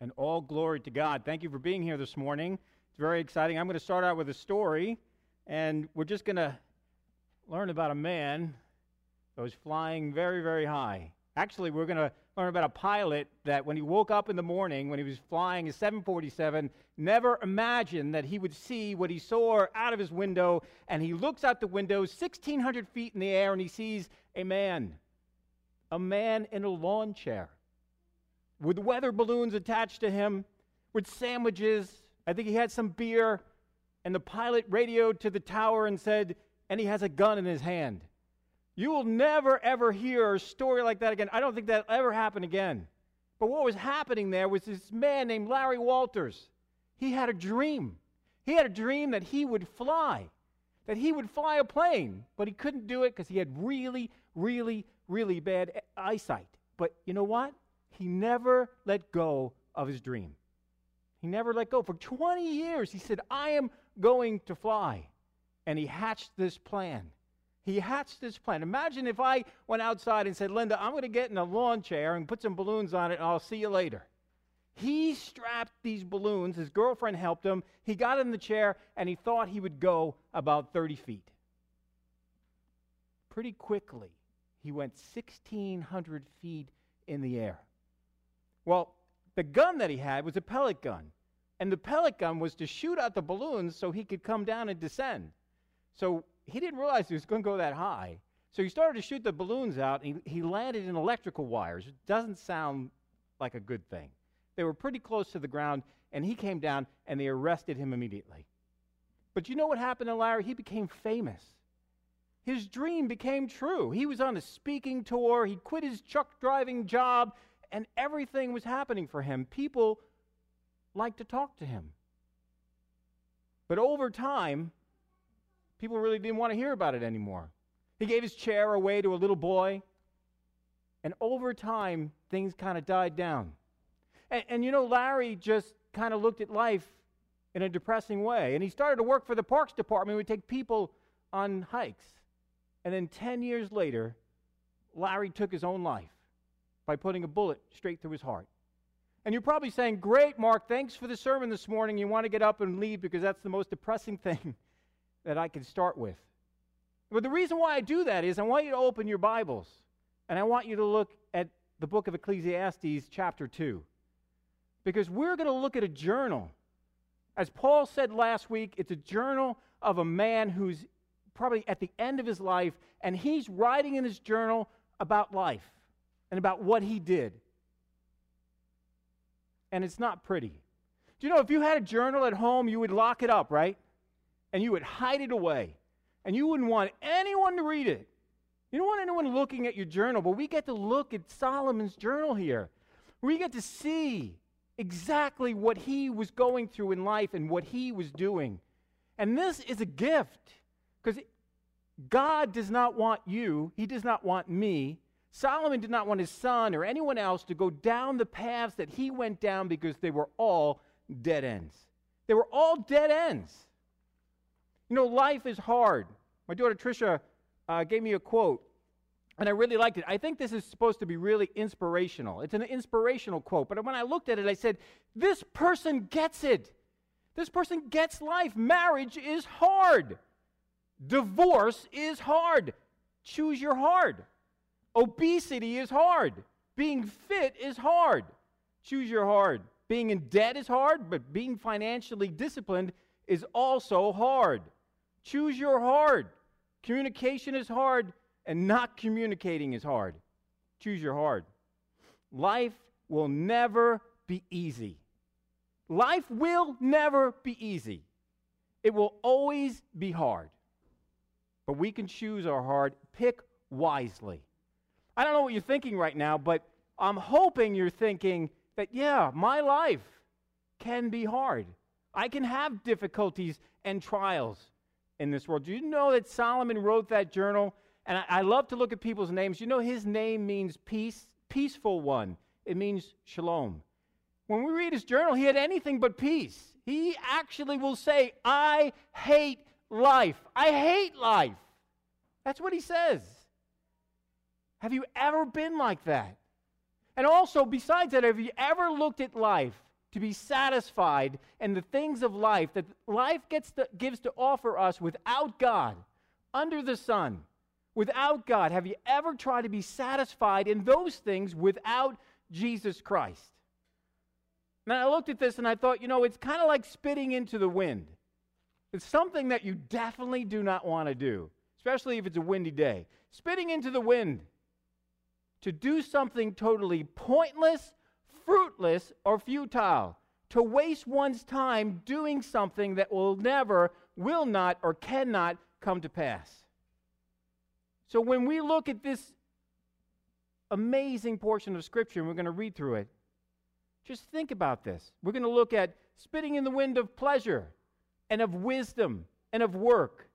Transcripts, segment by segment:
and all glory to God. Thank you for being here this morning. It's very exciting. I'm going to start out with a story, and we're just going to learn about a man that was flying very, very high. Actually, we're going to learn about a pilot that when he woke up in the morning, when he was flying a 747, never imagined that he would see what he saw out of his window, and he looks out the window 1,600 feet in the air, and he sees a man in a lawn chair with weather balloons attached to him, with sandwiches. I think he had some beer, and the pilot radioed to the tower and said, and he has a gun in his hand. You will never, ever hear a story like that again. I don't think that'll ever happen again. But what was happening there was this man named Larry Walters. He had a dream. He had a dream that he would fly, a plane, but he couldn't do it because he had really, really, really bad eyesight. But you know what? He never let go of his dream. He never let go. For 20 years, he said, I am going to fly. And he hatched this plan. Imagine if I went outside and said, Linda, I'm going to get in a lawn chair and put some balloons on it, and I'll see you later. He strapped these balloons. His girlfriend helped him. He got in the chair, and he thought he would go about 30 feet. Pretty quickly, he went 1,600 feet in the air. Well, the gun that he had was a pellet gun, and the pellet gun was to shoot out the balloons so he could come down and descend. So he didn't realize he was going to go that high. So he started to shoot the balloons out, and he landed in electrical wires. It doesn't sound like a good thing. They were pretty close to the ground, and he came down, and they arrested him immediately. But you know what happened to Larry? He became famous. His dream became true. He was on a speaking tour. He quit his truck driving job, and everything was happening for him. People liked to talk to him. But over time, people really didn't want to hear about it anymore. He gave his chair away to a little boy. And over time, things kind of died down. And you know, Larry just kind of looked at life in a depressing way. And he started to work for the Parks Department. He would take people on hikes. And then 10 years later, Larry took his own life by putting a bullet straight through his heart. And you're probably saying, great, Mark, thanks for the sermon this morning. You want to get up and leave because that's the most depressing thing that I can start with. But the reason why I do that is I want you to open your Bibles, and I want you to look at the book of Ecclesiastes chapter 2, because we're going to look at a journal. As Paul said last week, it's a journal of a man who's probably at the end of his life, and he's writing in his journal about life and about what he did. And it's not pretty. Do you know, if you had a journal at home, you would lock it up, right? And you would hide it away, and you wouldn't want anyone to read it. You don't want anyone looking at your journal, but we get to look at Solomon's journal here. We get to see exactly what he was going through in life and what he was doing. And this is a gift, because God does not want you, he does not want me. Solomon did not want his son or anyone else to go down the paths that he went down, because they were all dead ends. They were all dead ends. You know, life is hard. My daughter Tricia gave me a quote, and I really liked it. I think this is supposed to be really inspirational. It's an inspirational quote, but when I looked at it, I said, this person gets it. This person gets life. Marriage is hard. Divorce is hard. Choose your hard. Obesity is hard. Being fit is hard. Choose your hard. Being in debt is hard, but being financially disciplined is also hard. Choose your hard. Communication is hard, and not communicating is hard. Choose your hard. Life will never be easy. Life will never be easy. It will always be hard. But we can choose our hard. Pick wisely. I don't know what you're thinking right now, but I'm hoping you're thinking that, yeah, my life can be hard. I can have difficulties and trials in this world. Do you know that Solomon wrote that journal? And I love to look at people's names. You know, his name means peace, peaceful one. It means shalom. When we read his journal, he had anything but peace. He actually will say, I hate life. I hate life. That's what he says. Have you ever been like that? And also, besides that, have you ever looked at life to be satisfied in the things of life that life gives to offer us without God, under the sun, without God. Have you ever tried to be satisfied in those things without Jesus Christ? Now, I looked at this and I thought, you know, it's kind of like spitting into the wind. It's something that you definitely do not want to do, especially if it's a windy day. Spitting into the wind to do something totally pointless, fruitless, or futile, to waste one's time doing something that will never, will not, or cannot come to pass. So when we look at this amazing portion of Scripture, and we're going to read through it, just think about this. We're going to look at spitting in the wind of pleasure and of wisdom and of work.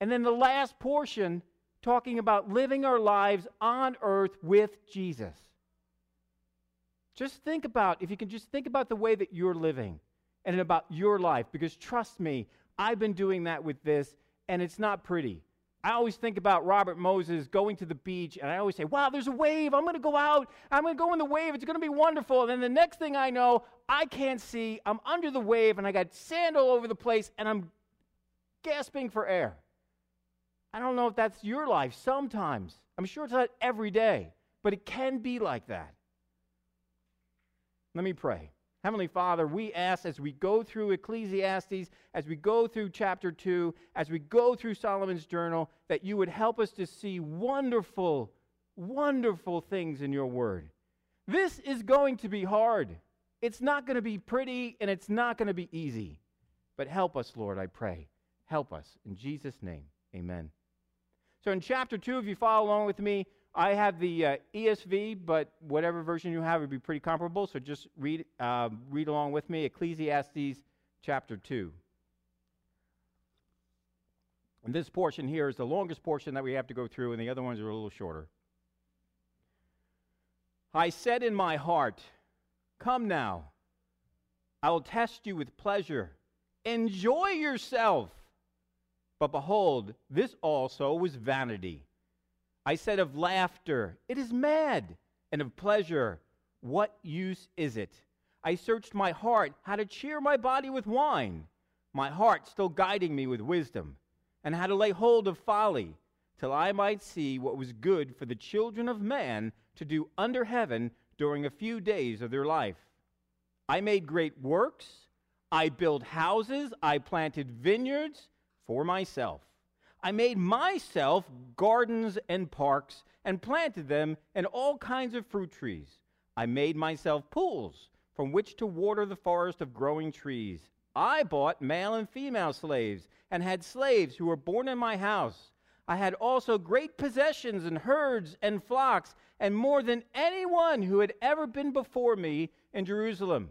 And then the last portion talking about living our lives on earth with Jesus. Just think about, if you can just think about the way that you're living and about your life, because trust me, I've been doing that with this, and it's not pretty. I always think about Robert Moses going to the beach, and I always say, wow, there's a wave. I'm going to go out. I'm going to go in the wave. It's going to be wonderful. And then the next thing I know, I can't see. I'm under the wave, and I got sand all over the place, and I'm gasping for air. I don't know if that's your life sometimes. I'm sure it's not every day, but it can be like that. Let me pray. Heavenly Father, we ask as we go through Ecclesiastes, as we go through chapter 2, as we go through Solomon's journal, that you would help us to see wonderful, wonderful things in your word. This is going to be hard. It's not going to be pretty, and it's not going to be easy. But help us, Lord, I pray. Help us. In Jesus' name, amen. So in chapter 2, if you follow along with me, I have the ESV, but whatever version you have would be pretty comparable, so just read along with me, Ecclesiastes chapter 2. And this portion here is the longest portion that we have to go through, and the other ones are a little shorter. I said in my heart, come now, I will test you with pleasure. Enjoy yourself. But behold, this also was vanity. I said of laughter, it is mad, and of pleasure, what use is it? I searched my heart how to cheer my body with wine, my heart still guiding me with wisdom, and how to lay hold of folly, till I might see what was good for the children of man to do under heaven during a few days of their life. I made great works, I built houses, I planted vineyards for myself. I made myself gardens and parks and planted them and all kinds of fruit trees. I made myself pools from which to water the forest of growing trees. I bought male and female slaves and had slaves who were born in my house. I had also great possessions and herds and flocks and more than anyone who had ever been before me in Jerusalem.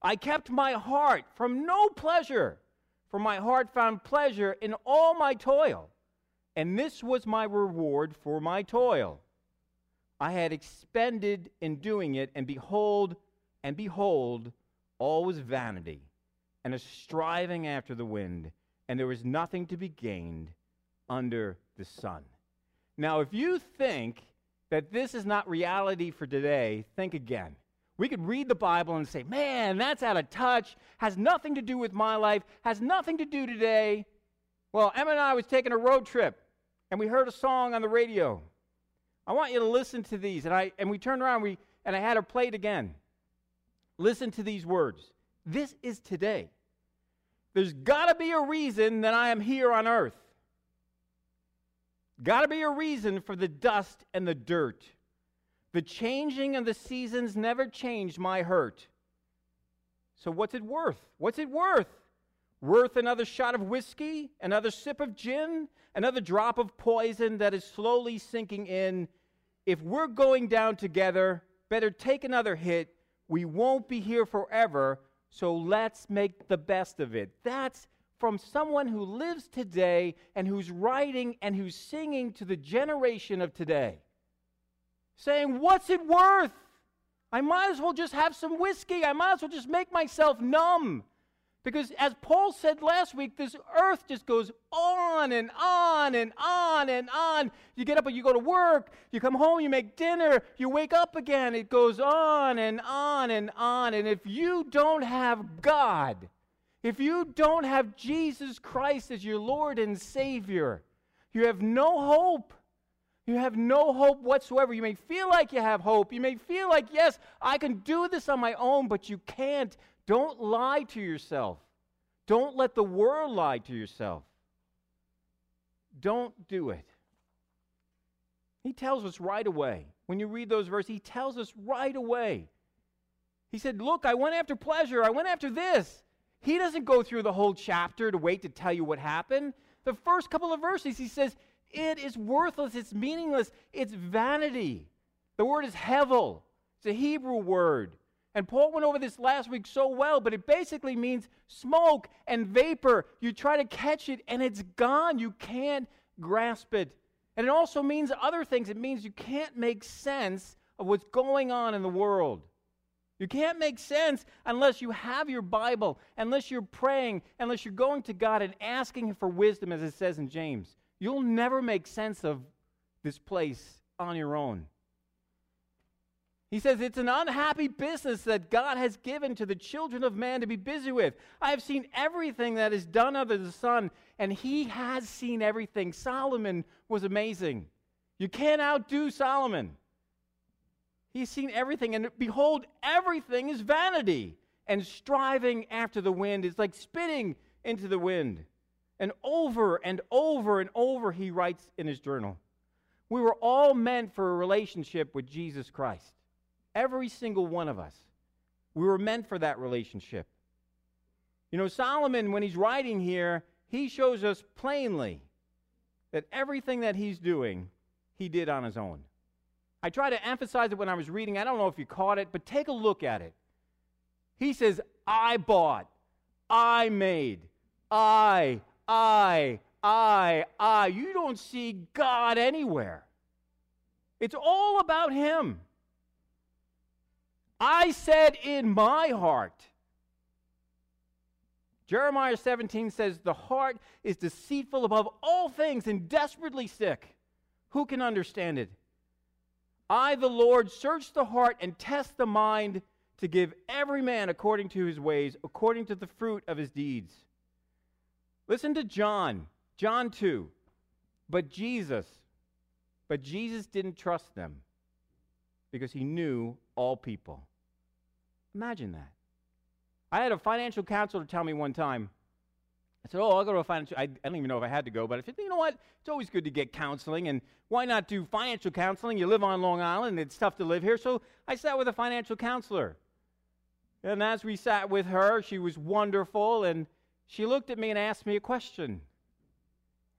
I kept my heart from no pleasure, for my heart found pleasure in all my toil, and this was my reward for my toil. I had expended in doing it, and behold, all was vanity, and a striving after the wind, and there was nothing to be gained under the sun. Now, if you think that this is not reality for today, think again. We could read the Bible and say, man, that's out of touch, has nothing to do with my life, has nothing to do today. Well, Emma and I was taking a road trip, and we heard a song on the radio. I want you to listen to these. And we turned around, and I had her play it again. Listen to these words. This is today. There's got to be a reason that I am here on earth. Got to be a reason for the dust and the dirt. The changing of the seasons never changed my hurt. So what's it worth? What's it worth? Worth another shot of whiskey, another sip of gin, another drop of poison that is slowly sinking in. If we're going down together, better take another hit. We won't be here forever. so let's make the best of it. That's from someone who lives today and who's writing and who's singing to the generation of today, saying, what's it worth? I might as well just have some whiskey. I might as well just make myself numb. Because as Paul said last week, this earth just goes on and on and on and on. You get up and you go to work. You come home, you make dinner. You wake up again. It goes on and on and on. And if you don't have God, if you don't have Jesus Christ as your Lord and Savior, you have no hope. You have no hope whatsoever. You may feel like you have hope. You may feel like, yes, I can do this on my own, but you can't. Don't lie to yourself. Don't let the world lie to yourself. Don't do it. He tells us right away. When you read those verses, he tells us right away. He said, look, I went after pleasure. I went after this. He doesn't go through the whole chapter to wait to tell you what happened. The first couple of verses, he says, it is worthless, it's meaningless, it's vanity. The word is hevel. It's a Hebrew word. And Paul went over this last week so well, but it basically means smoke and vapor. You try to catch it and it's gone. You can't grasp it. And it also means other things. It means you can't make sense of what's going on in the world. You can't make sense unless you have your Bible, unless you're praying, unless you're going to God and asking Him for wisdom, as it says in James. You'll never make sense of this place on your own. He says, it's an unhappy business that God has given to the children of man to be busy with. I have seen everything that is done under the sun, and he has seen everything. Solomon was amazing. You can't outdo Solomon. He's seen everything, and behold, everything is vanity, and striving after the wind is like spitting into the wind. And over and over and over, he writes in his journal, we were all meant for a relationship with Jesus Christ. Every single one of us. We were meant for that relationship. You know, Solomon, when he's writing here, he shows us plainly that everything that he's doing, he did on his own. I try to emphasize it when I was reading. I don't know if you caught it, but take a look at it. He says, I bought, I made, I. You don't see God anywhere. It's all about Him. I said in my heart. Jeremiah 17 says, the heart is deceitful above all things and desperately sick. Who can understand it? I, the Lord, search the heart and test the mind to give every man according to his ways, according to the fruit of his deeds. Listen to John 2. But Jesus didn't trust them because he knew all people. Imagine that. I had a financial counselor tell me one time. I said, I'll go to a financial, I don't even know if I had to go, but I said, you know what? It's always good to get counseling, and why not do financial counseling? You live on Long Island, it's tough to live here. So I sat with a financial counselor. And as we sat with her, she was wonderful, and she looked at me and asked me a question.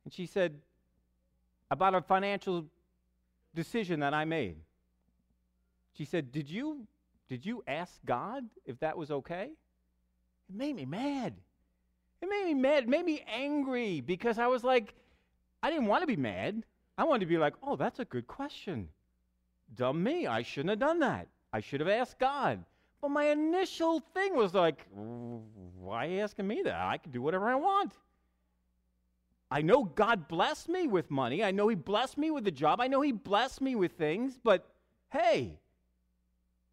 And she said, about a financial decision that I made. She said, did you ask God if that was okay? It made me mad. It made me angry, because I was like, I didn't want to be mad. I wanted to be like, oh, that's a good question. Dumb me. I shouldn't have done that. I should have asked God. But my initial thing was like, why are you asking me that? I can do whatever I want. I know God blessed me with money. I know He blessed me with a job. I know He blessed me with things. But, hey,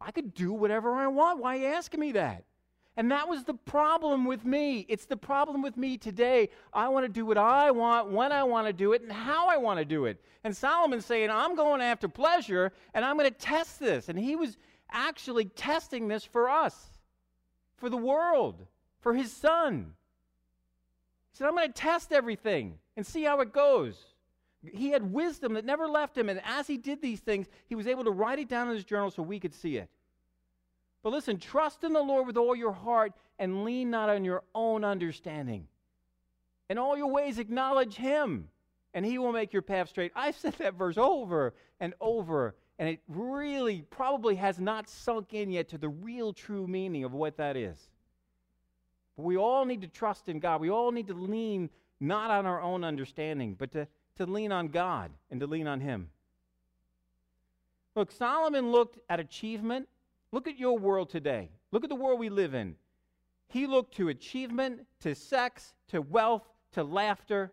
I could do whatever I want. Why are you asking me that? And that was the problem with me. It's the problem with me today. I want to do what I want, when I want to do it, and how I want to do it. And Solomon's saying, I'm going after pleasure, and I'm going to test this. And he was actually testing this for us, for the world, for his son. He said, I'm going to test everything and see how it goes. He had wisdom that never left him, and as he did these things, he was able to write it down in his journal so we could see it. But listen, trust in the Lord with all your heart and lean not on your own understanding. In all your ways acknowledge Him, and He will make your path straight. I've said that verse over and over, and it really probably has not sunk in yet to the real true meaning of what that is. But we all need to trust in God. We all need to lean not on our own understanding, but to lean on God and to lean on Him. Look, Solomon looked at achievement. Look at your world today. Look at the world we live in. He looked to achievement, to sex, to wealth, to laughter,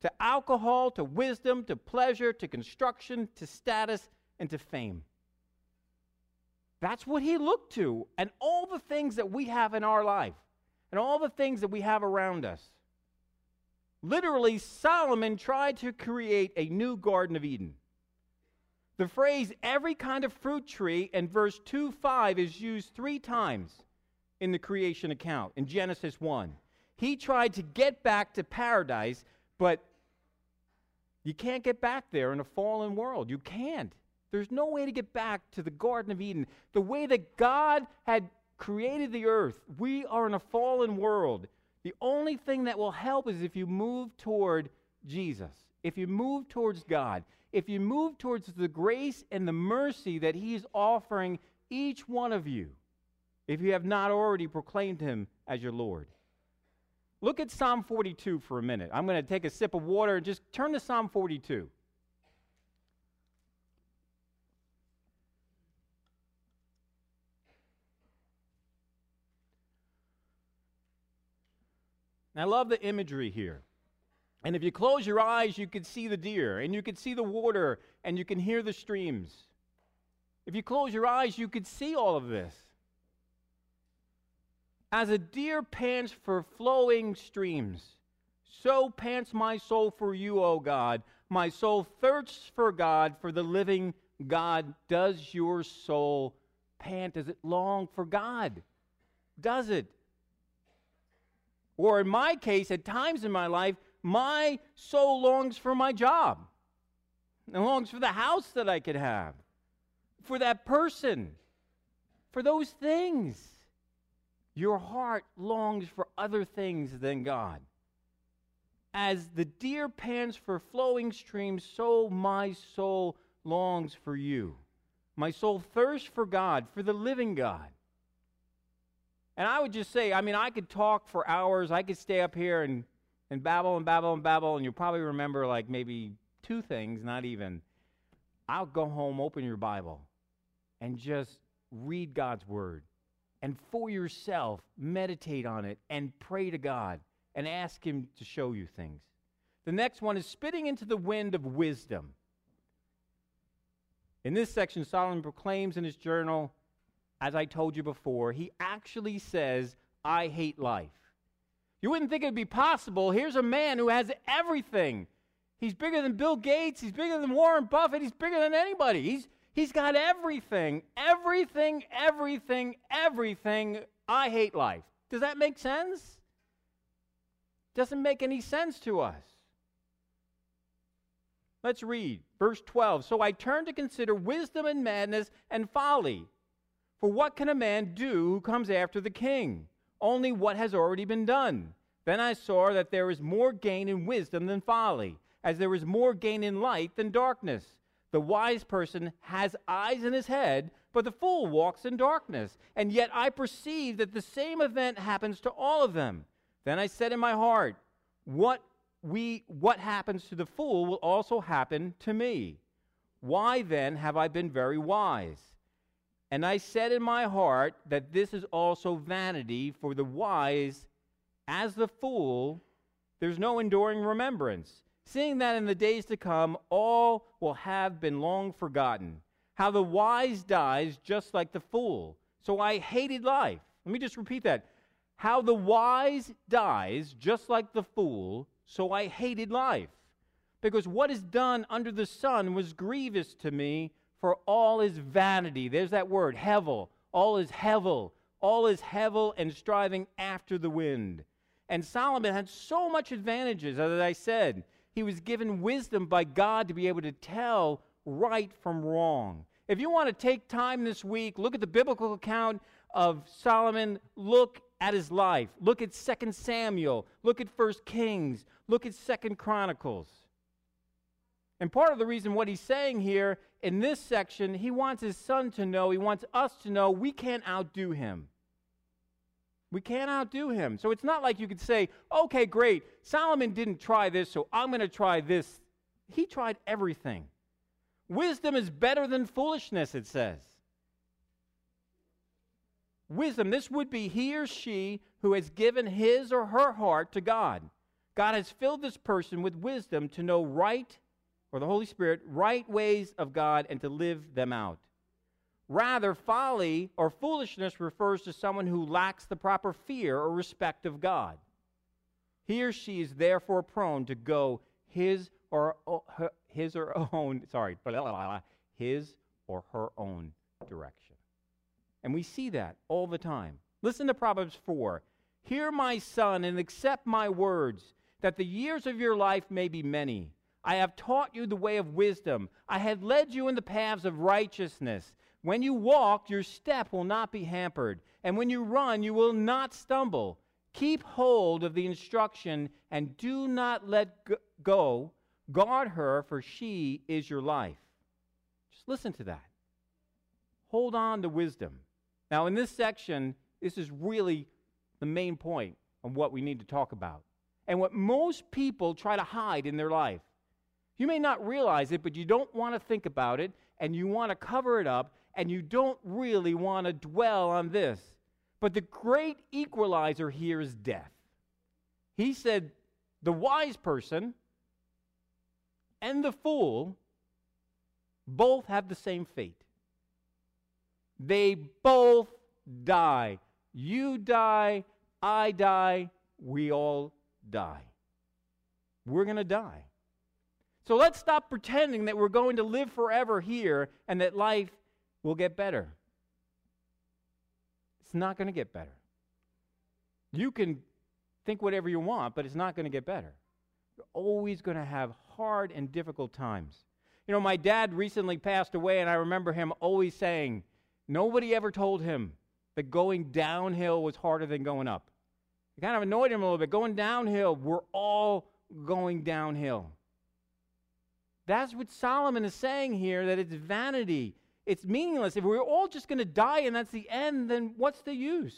to alcohol, to wisdom, to pleasure, to construction, to status, and to fame. That's what he looked to, and all the things that we have in our life, and all the things that we have around us. Literally, Solomon tried to create a new Garden of Eden. The phrase, every kind of fruit tree, in verse 2:5 is used 3 times in the creation account, in Genesis 1. He tried to get back to paradise, but you can't get back there in a fallen world. You can't. There's no way to get back to the Garden of Eden. The way that God had created the earth, we are in a fallen world. The only thing that will help is if you move toward Jesus, if you move towards God, if you move towards the grace and the mercy that He's offering each one of you, if you have not already proclaimed Him as your Lord. Look at Psalm 42 for a minute. I'm going to take a sip of water and just turn to Psalm 42. And I love the imagery here. And if you close your eyes, you can see the deer, and you can see the water, and you can hear the streams. If you close your eyes, you could see all of this. As a deer pants for flowing streams, so pants my soul for you, O God. My soul thirsts for God, for the living God. Does your soul pant? Does it long for God? Does it? Or in my case, at times in my life, my soul longs for my job. It longs for the house that I could have, for that person, for those things. Your heart longs for other things than God. As the deer pants for flowing streams, so my soul longs for you. My soul thirsts for God, for the living God. And I would just say, I mean, I could talk for hours. I could stay up here and babble and babble and babble, and you'll probably remember like maybe 2 things, not even. I'll go home, open your Bible, and just read God's Word. And for yourself, meditate on it and pray to God and ask Him to show you things. The next one is spitting into the wind of wisdom. In this section, Solomon proclaims in his journal, as I told you before, he actually says, I hate life. You wouldn't think it would be possible. Here's a man who has everything. He's bigger than Bill Gates. He's bigger than Warren Buffett. He's bigger than anybody. He's got everything, everything, everything, everything. I hate life. Does that make sense? Doesn't make any sense to us. Let's read verse 12. So I turned to consider wisdom and madness and folly. For what can a man do who comes after the king? Only what has already been done. Then I saw that there is more gain in wisdom than folly, as there is more gain in light than darkness. The wise person has eyes in his head, but the fool walks in darkness. And yet I perceive that the same event happens to all of them. Then I said in my heart, what happens to the fool will also happen to me. Why then have I been very wise? And I said in my heart that this is also vanity, for the wise, as the fool, there's no enduring remembrance, seeing that in the days to come all will have been long forgotten. How the wise dies just like the fool. So I hated life. Let me just repeat that. How the wise dies just like the fool, so I hated life. Because what is done under the sun was grievous to me, for all is vanity. There's that word, hevel. All is hevel. All is hevel and striving after the wind. And Solomon had so much advantages, as I said. He was given wisdom by God to be able to tell right from wrong. If you want to take time this week, look at the biblical account of Solomon. Look at his life. Look at 2 Samuel. Look at 1 Kings. Look at 2 Chronicles. And part of the reason what he's saying here in this section, he wants his son to know, he wants us to know, we can't outdo him. We can't outdo him. So it's not like you could say, okay, great, Solomon didn't try this, so I'm going to try this. He tried everything. Wisdom is better than foolishness, it says. Wisdom, this would be he or she who has given his or her heart to God. God has filled this person with wisdom to know right, or the Holy Spirit, right ways of God and to live them out. Rather, folly or foolishness refers to someone who lacks the proper fear or respect of God. He or she is therefore prone to go his or her own direction. And we see that all the time. Listen to Proverbs 4. Hear, my son, and accept my words, that the years of your life may be many. I have taught you the way of wisdom. I have led you in the paths of righteousness. When you walk, your step will not be hampered, and when you run, you will not stumble. Keep hold of the instruction and do not let go. Guard her, for she is your life. Just listen to that. Hold on to wisdom. Now, in this section, this is really the main point of what we need to talk about and what most people try to hide in their life. You may not realize it, but you don't want to think about it, and you want to cover it up, and you don't really want to dwell on this. But the great equalizer here is death. He said, the wise person and the fool both have the same fate. They both die. You die, I die, we all die. We're going to die. So let's stop pretending that we're going to live forever here and that life will get better. It's not going to get better. You can think whatever you want, but it's not going to get better. You're always going to have hard and difficult times. You know, my dad recently passed away, and I remember him always saying, nobody ever told him that going downhill was harder than going up. It kind of annoyed him a little bit. Going downhill, we're all going downhill. That's what Solomon is saying here, that it's vanity. It's meaningless. If we're all just going to die and that's the end, then what's the use?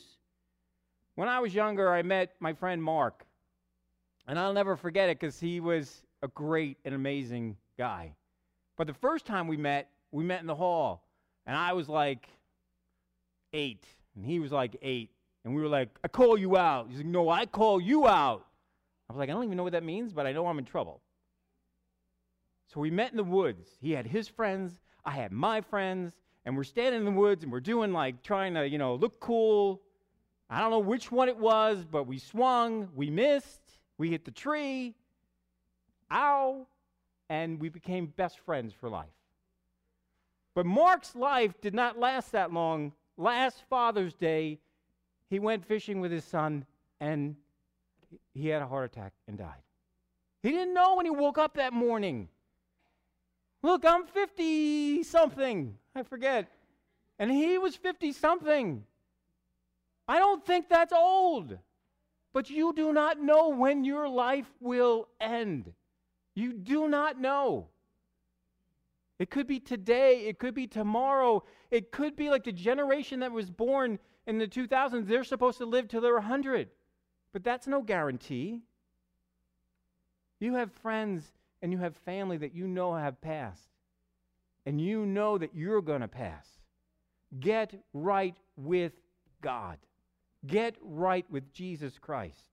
When I was younger, I met my friend Mark. And I'll never forget it because he was a great and amazing guy. But the first time we met in the hall. And I was like 8. And he was like 8. And we were like, I call you out. He's like, no, I call you out. I was like, I don't even know what that means, but I know I'm in trouble. So we met in the woods. He had his friends, I had my friends, and we're standing in the woods and we're doing like trying to, you know, look cool. I don't know which one it was, but we swung, we missed, we hit the tree, ow, and we became best friends for life. But Mark's life did not last that long. Last Father's Day, he went fishing with his son and he had a heart attack and died. He didn't know when he woke up that morning. Look, I'm 50-something. I forget. And he was 50-something. I don't think that's old. But you do not know when your life will end. You do not know. It could be today. It could be tomorrow. It could be like the generation that was born in the 2000s. They're supposed to live till they're 100. But that's no guarantee. You have friends and you have family that you know have passed, and you know that you're going to pass. Get right with God. Get right with Jesus Christ.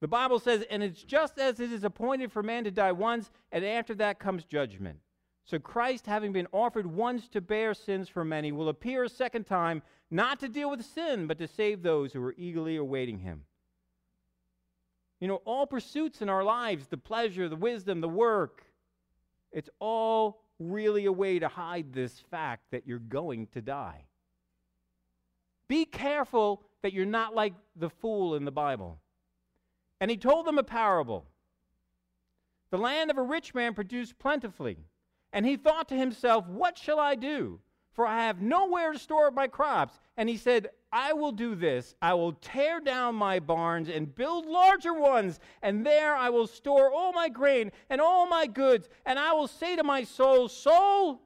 The Bible says, and it's just as it is appointed for man to die once, and after that comes judgment. So Christ, having been offered once to bear sins for many, will appear a second time, not to deal with sin, but to save those who are eagerly awaiting him. You know, all pursuits in our lives, the pleasure, the wisdom, the work, it's all really a way to hide this fact that you're going to die. Be careful that you're not like the fool in the Bible. And he told them a parable. The land of a rich man produced plentifully, and he thought to himself, what shall I do? For I have nowhere to store up my crops. And he said, I will do this. I will tear down my barns and build larger ones, and there I will store all my grain and all my goods, and I will say to my soul, soul,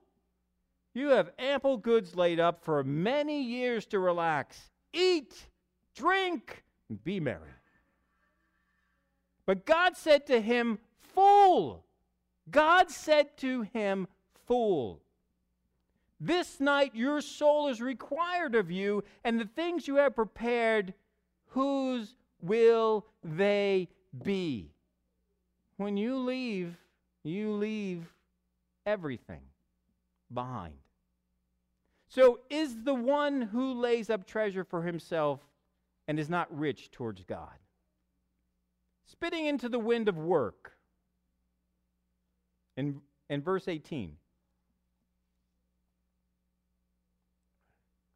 you have ample goods laid up for many years to relax. eat, drink, and be merry. But God said to him, fool. God said to him, fool. This night your soul is required of you, and the things you have prepared, whose will they be? When you leave everything behind. So is the one who lays up treasure for himself and is not rich towards God. Spitting into the wind of work. In verse 18.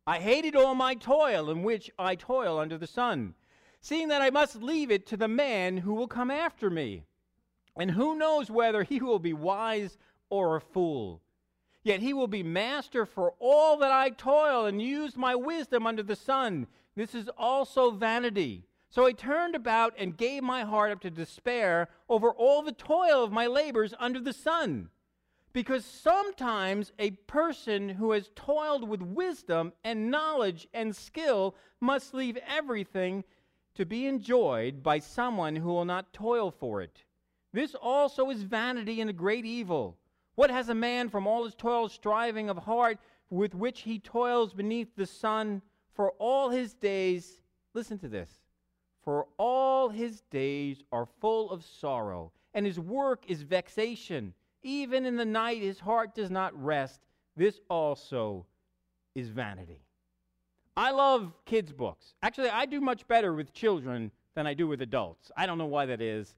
I hated all my toil in which I toil under the sun, seeing that I must leave it to the man who will come after me. And who knows whether he will be wise or a fool. Yet he will be master for all that I toil and use my wisdom under the sun. This is also vanity. So I turned about and gave my heart up to despair over all the toil of my labors under the sun. Because sometimes a person who has toiled with wisdom and knowledge and skill must leave everything to be enjoyed by someone who will not toil for it. This also is vanity and a great evil. What has a man from all his toil striving of heart with which he toils beneath the sun for all his days? Listen to this. For all his days are full of sorrow, and his work is vexation. Even in the night his heart does not rest. This also is vanity. I love kids' books. Actually, I do much better with children than I do with adults. I don't know why that is.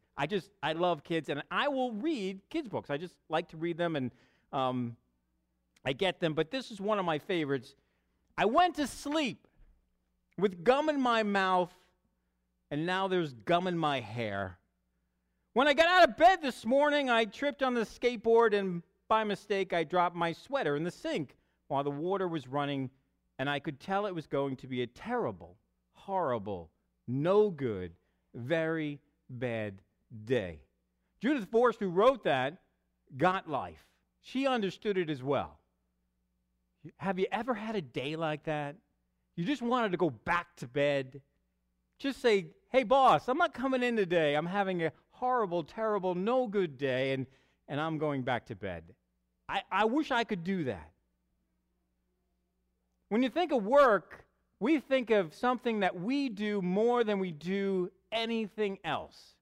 I love kids, and I will read kids' books. I just like to read them, and I get them. But this is one of my favorites. I went to sleep with gum in my mouth, and now there's gum in my hair. When I got out of bed this morning, I tripped on the skateboard, and by mistake, I dropped my sweater in the sink while the water was running, and I could tell it was going to be a terrible, horrible, no good, very bad day. Judith Forrest, who wrote that, got life. She understood it as well. Have you ever had a day like that? You just wanted to go back to bed. Just say, hey, boss, I'm not coming in today. I'm having a horrible, terrible, no good day, and I'm going back to bed. I wish I could do that. When you think of work, we think of something that we do more than we do anything else.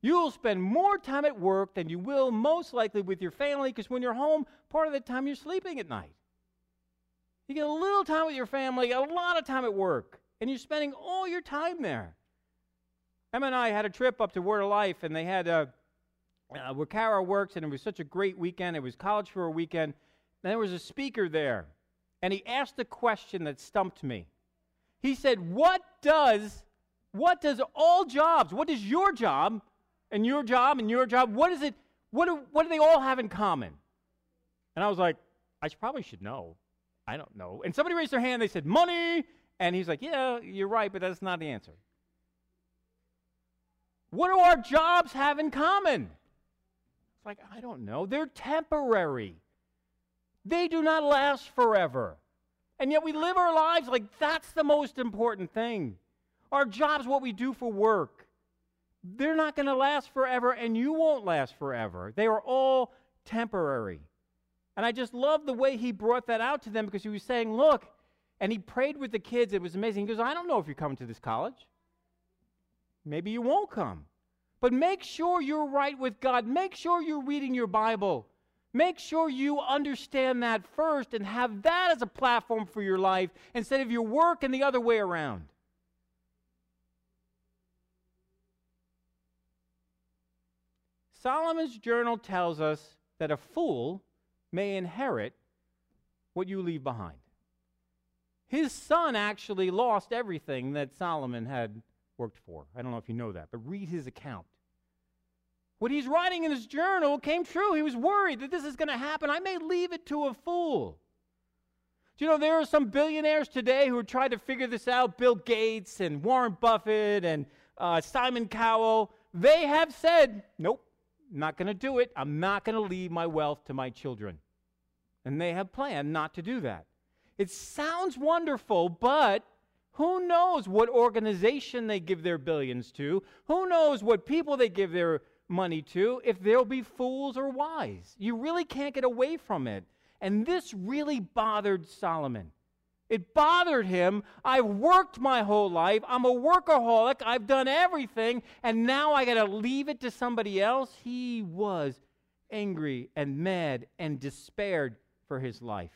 You'll spend more time at work than you will most likely with your family, because when you're home, part of the time you're sleeping at night. You get a little time with your family, a lot of time at work. And you're spending all your time there. Emma and I had a trip up to Word of Life, and they had where Kara works, and it was such a great weekend. It was college for a weekend. And there was a speaker there, and he asked a question that stumped me. He said, "What does all jobs? What does your job, and your job, and your job? What is it? What do they all have in common?" And I was like, "I probably should know. I don't know." And somebody raised their hand. They said, "Money." And he's like, yeah, you're right, but that's not the answer. What do our jobs have in common? It's like, I don't know. They're temporary. They do not last forever. And yet we live our lives like that's the most important thing. Our jobs, what we do for work, they're not going to last forever, and you won't last forever. They are all temporary. And I just love the way he brought that out to them, because he was saying, look, and he prayed with the kids. It was amazing. He goes, I don't know if you're coming to this college. Maybe you won't come. But make sure you're right with God. Make sure you're reading your Bible. Make sure you understand that first and have that as a platform for your life instead of your work and the other way around. Solomon's journal tells us that a fool may inherit what you leave behind. His son actually lost everything that Solomon had worked for. I don't know if you know that, but read his account. What he's writing in his journal came true. He was worried that this is going to happen. I may leave it to a fool. Do you know there are some billionaires today who are trying to figure this out? Bill Gates and Warren Buffett and Simon Cowell. They have said, nope, not going to do it. I'm not going to leave my wealth to my children. And they have planned not to do that. It sounds wonderful, but Who knows what organization they give their billions to? Who knows what people they give their money to, if they'll be fools or wise? You really can't get away from it. And this really bothered Solomon. It bothered him. I've worked my whole life. I'm a workaholic. I've done everything. And now I got to leave it to somebody else. He was angry and mad and despaired for his life.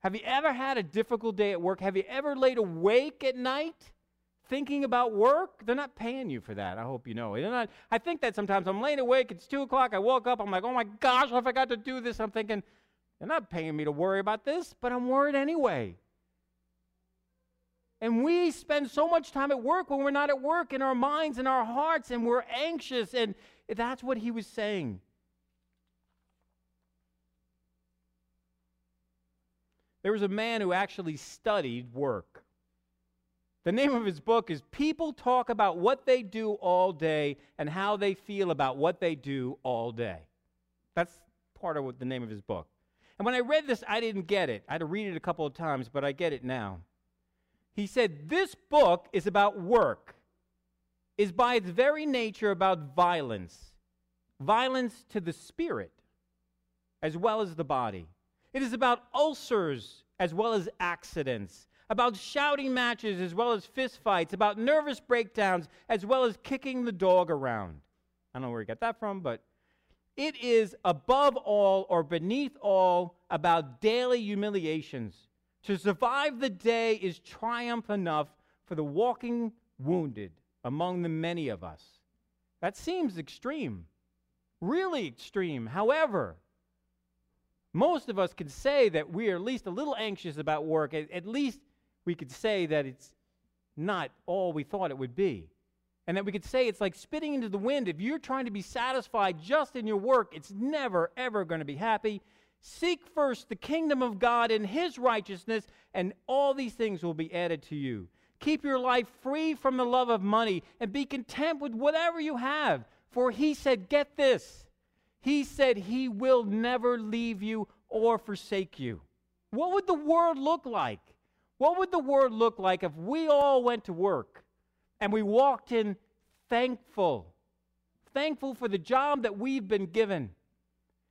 Have you ever had a difficult day at work? Have you ever laid awake at night thinking about work? They're not paying you for that. I hope you know. I think that sometimes I'm laying awake. It's 2 o'clock. I woke up. I'm like, oh, my gosh, I forgot to do this. I'm thinking, they're not paying me to worry about this, but I'm worried anyway. And we spend so much time at work when we're not at work, in our minds and our hearts, and we're anxious. And that's what he was saying. There was a man who actually studied work. The name of his book is People Talk About What They Do All Day and How They Feel About What They Do All Day. That's part of what the name of his book. And when I read this, I didn't get it. I had to read it a couple of times, but I get it now. He said, this book is about work, is by its very nature about violence, violence to the spirit as well as the body. It is about ulcers as well as accidents, about shouting matches as well as fist fights, about nervous breakdowns as well as kicking the dog around. I don't know where he got that from, but it is above all or beneath all about daily humiliations. To survive the day is triumph enough for the walking wounded among the many of us. That seems extreme, really extreme. However, most of us can say that we are at least a little anxious about work. At least we could say that it's not all we thought it would be. And that we could say it's like spitting into the wind. If you're trying to be satisfied just in your work, it's never, ever going to be happy. Seek first the kingdom of God and his righteousness, and all these things will be added to you. Keep your life free from the love of money and be content with whatever you have. For he said, get this, he said he will never leave you or forsake you. What would the world look like? What would the world look like if we all went to work? And we walked in thankful for the job that we've been given,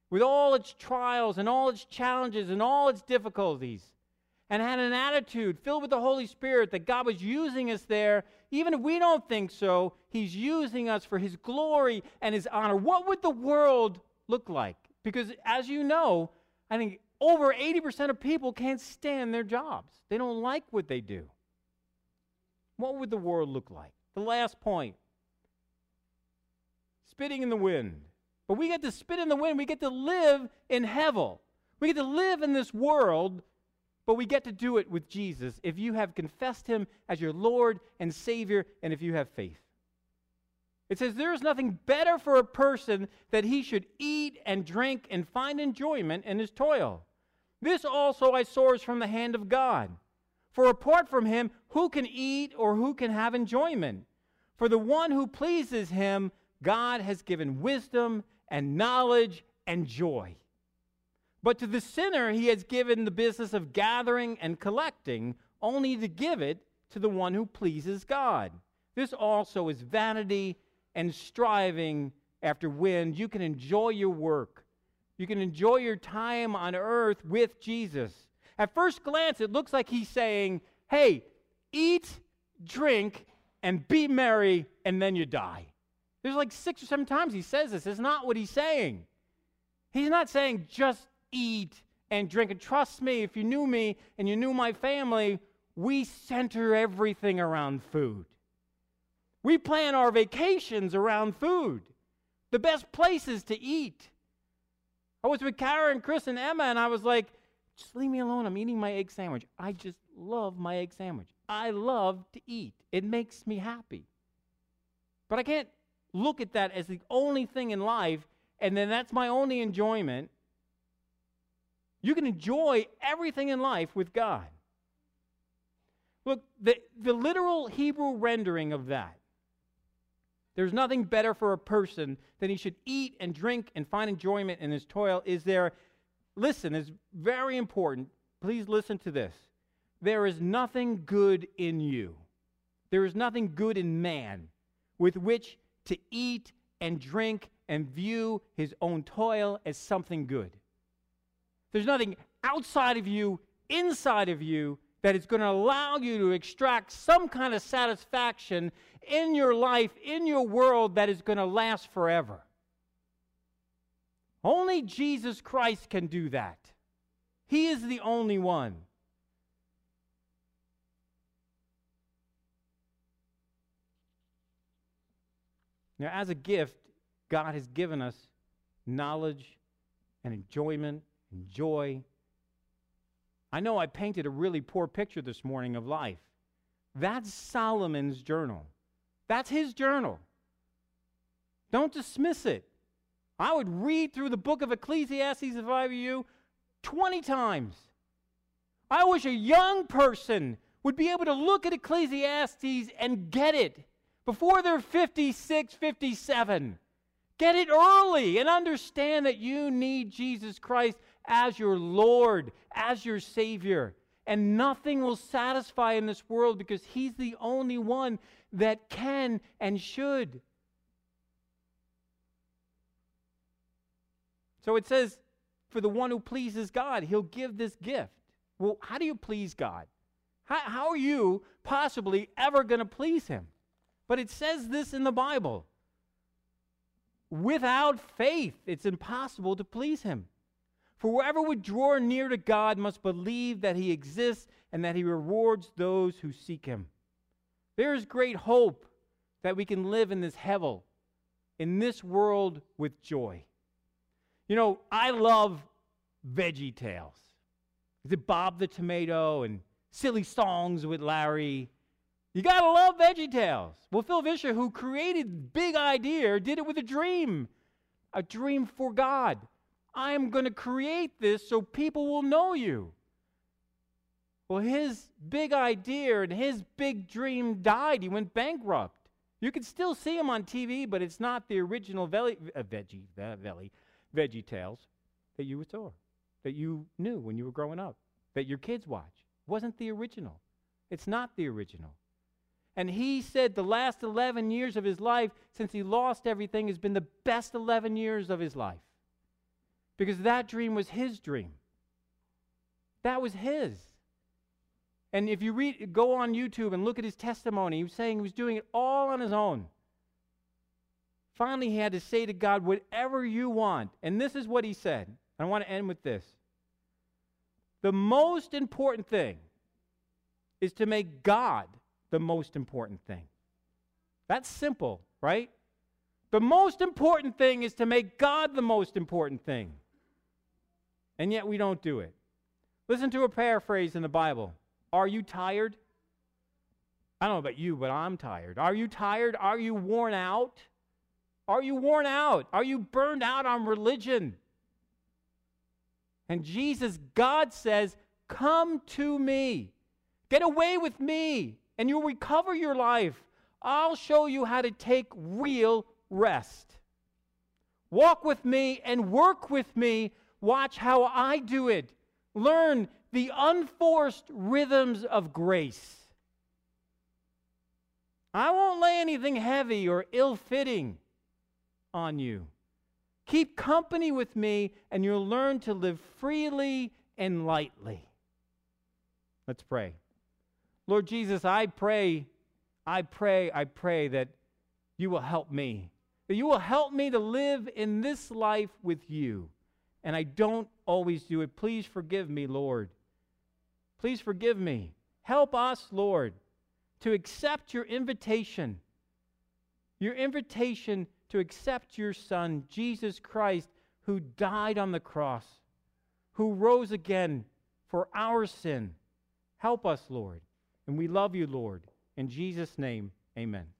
with all its trials and all its challenges and all its difficulties, and had an attitude filled with the Holy Spirit that God was using us there. Even if we don't think so, he's using us for his glory and his honor. What would the world look like? Because as you know, I think over 80% of people can't stand their jobs. They don't like what they do. What would the world look like? The last point, spitting in the wind. But we get to spit in the wind. We get to live in heaven. We get to live in this world, but we get to do it with Jesus if you have confessed him as your Lord and Savior and if you have faith. It says there is nothing better for a person that he should eat and drink and find enjoyment in his toil. This also I saw is from the hand of God. For apart from him, who can eat or who can have enjoyment? For the one who pleases him, God has given wisdom and knowledge and joy. But to the sinner, he has given the business of gathering and collecting, only to give it to the one who pleases God. This also is vanity and striving after wind. You can enjoy your work. You can enjoy your time on earth with Jesus. At first glance, it looks like he's saying, hey, eat, drink, and be merry, and then you die. There's like 6 or 7 times he says this. It's not what he's saying. He's not saying just eat and drink. And trust me, if you knew me and you knew my family, we center everything around food. We plan our vacations around food, the best places to eat. I was with Kara and Chris and Emma, and I was like, just leave me alone. I'm eating my egg sandwich. I just love my egg sandwich. I love to eat. It makes me happy. But I can't look at that as the only thing in life, and then that's my only enjoyment. You can enjoy everything in life with God. Look, the literal Hebrew rendering of that. There's nothing better for a person than he should eat and drink and find enjoyment in his toil. Listen, it's very important. Please listen to this. there is nothing good in you. There is nothing good in man with which to eat and drink and view his own toil as something good. There's nothing outside of you, inside of you, that is going to allow you to extract some kind of satisfaction in your life, in your world, that is going to last forever. Only Jesus Christ can do that. He is the only one. Now, as a gift, God has given us knowledge and enjoyment and joy. I know I painted a really poor picture this morning of life. That's Solomon's journal. That's his journal. Don't dismiss it. I would read through the book of Ecclesiastes, if I were you, 20 times. I wish a young person would be able to look at Ecclesiastes and get it before they're 56, 57. Get it early and understand that you need Jesus Christ as your Lord, as your Savior. And nothing will satisfy in this world because He's the only one that can and should. So it says, for the one who pleases God, He'll give this gift. Well, how do you please God? How are you possibly ever going to please Him? But it says this in the Bible. Without faith, it's impossible to please Him. For whoever would draw near to God must believe that He exists and that He rewards those who seek Him. There is great hope that we can live in this heaven, in this world, with joy. You know, I love VeggieTales. Is it Bob the Tomato and Silly Songs with Larry? You got to love VeggieTales. Well, Phil Vischer, who created Big Idea, did it with a dream for God. I am going to create this so people will know you. Well, his big idea and his big dream died. He went bankrupt. You can still see him on TV, but it's not the original VeggieTales that you saw, that you knew when you were growing up, that your kids watched. It wasn't the original. It's not the original. And he said the last 11 years of his life, since he lost everything, has been the best 11 years of his life. Because that dream was his dream. That was his. And if you read, go on YouTube and look at his testimony, he was saying he was doing it all on his own. Finally, he had to say to God, whatever you want. And this is what he said. I want to end with this. The most important thing is to make God the most important thing. That's simple, right? The most important thing is to make God the most important thing. And yet we don't do it. Listen to a paraphrase in the Bible. Are you tired? I don't know about you, but I'm tired. Are you tired? Are you worn out? Are you worn out? Are you burned out on religion? And Jesus, God says, come to me. Get away with me, and you'll recover your life. I'll show you how to take real rest. Walk with me and work with me. Watch how I do it. Learn the unforced rhythms of grace. I won't lay anything heavy or ill-fitting on you. Keep company with me, and you'll learn to live freely and lightly. Let's pray. Lord Jesus, I pray that you will help me. That you will help me to live in this life with you. And I don't always do it. Please forgive me, Lord. Please forgive me. Help us, Lord, to accept your invitation. Your invitation to accept your Son, Jesus Christ, who died on the cross, who rose again for our sin. Help us, Lord. And we love you, Lord. In Jesus' name, amen.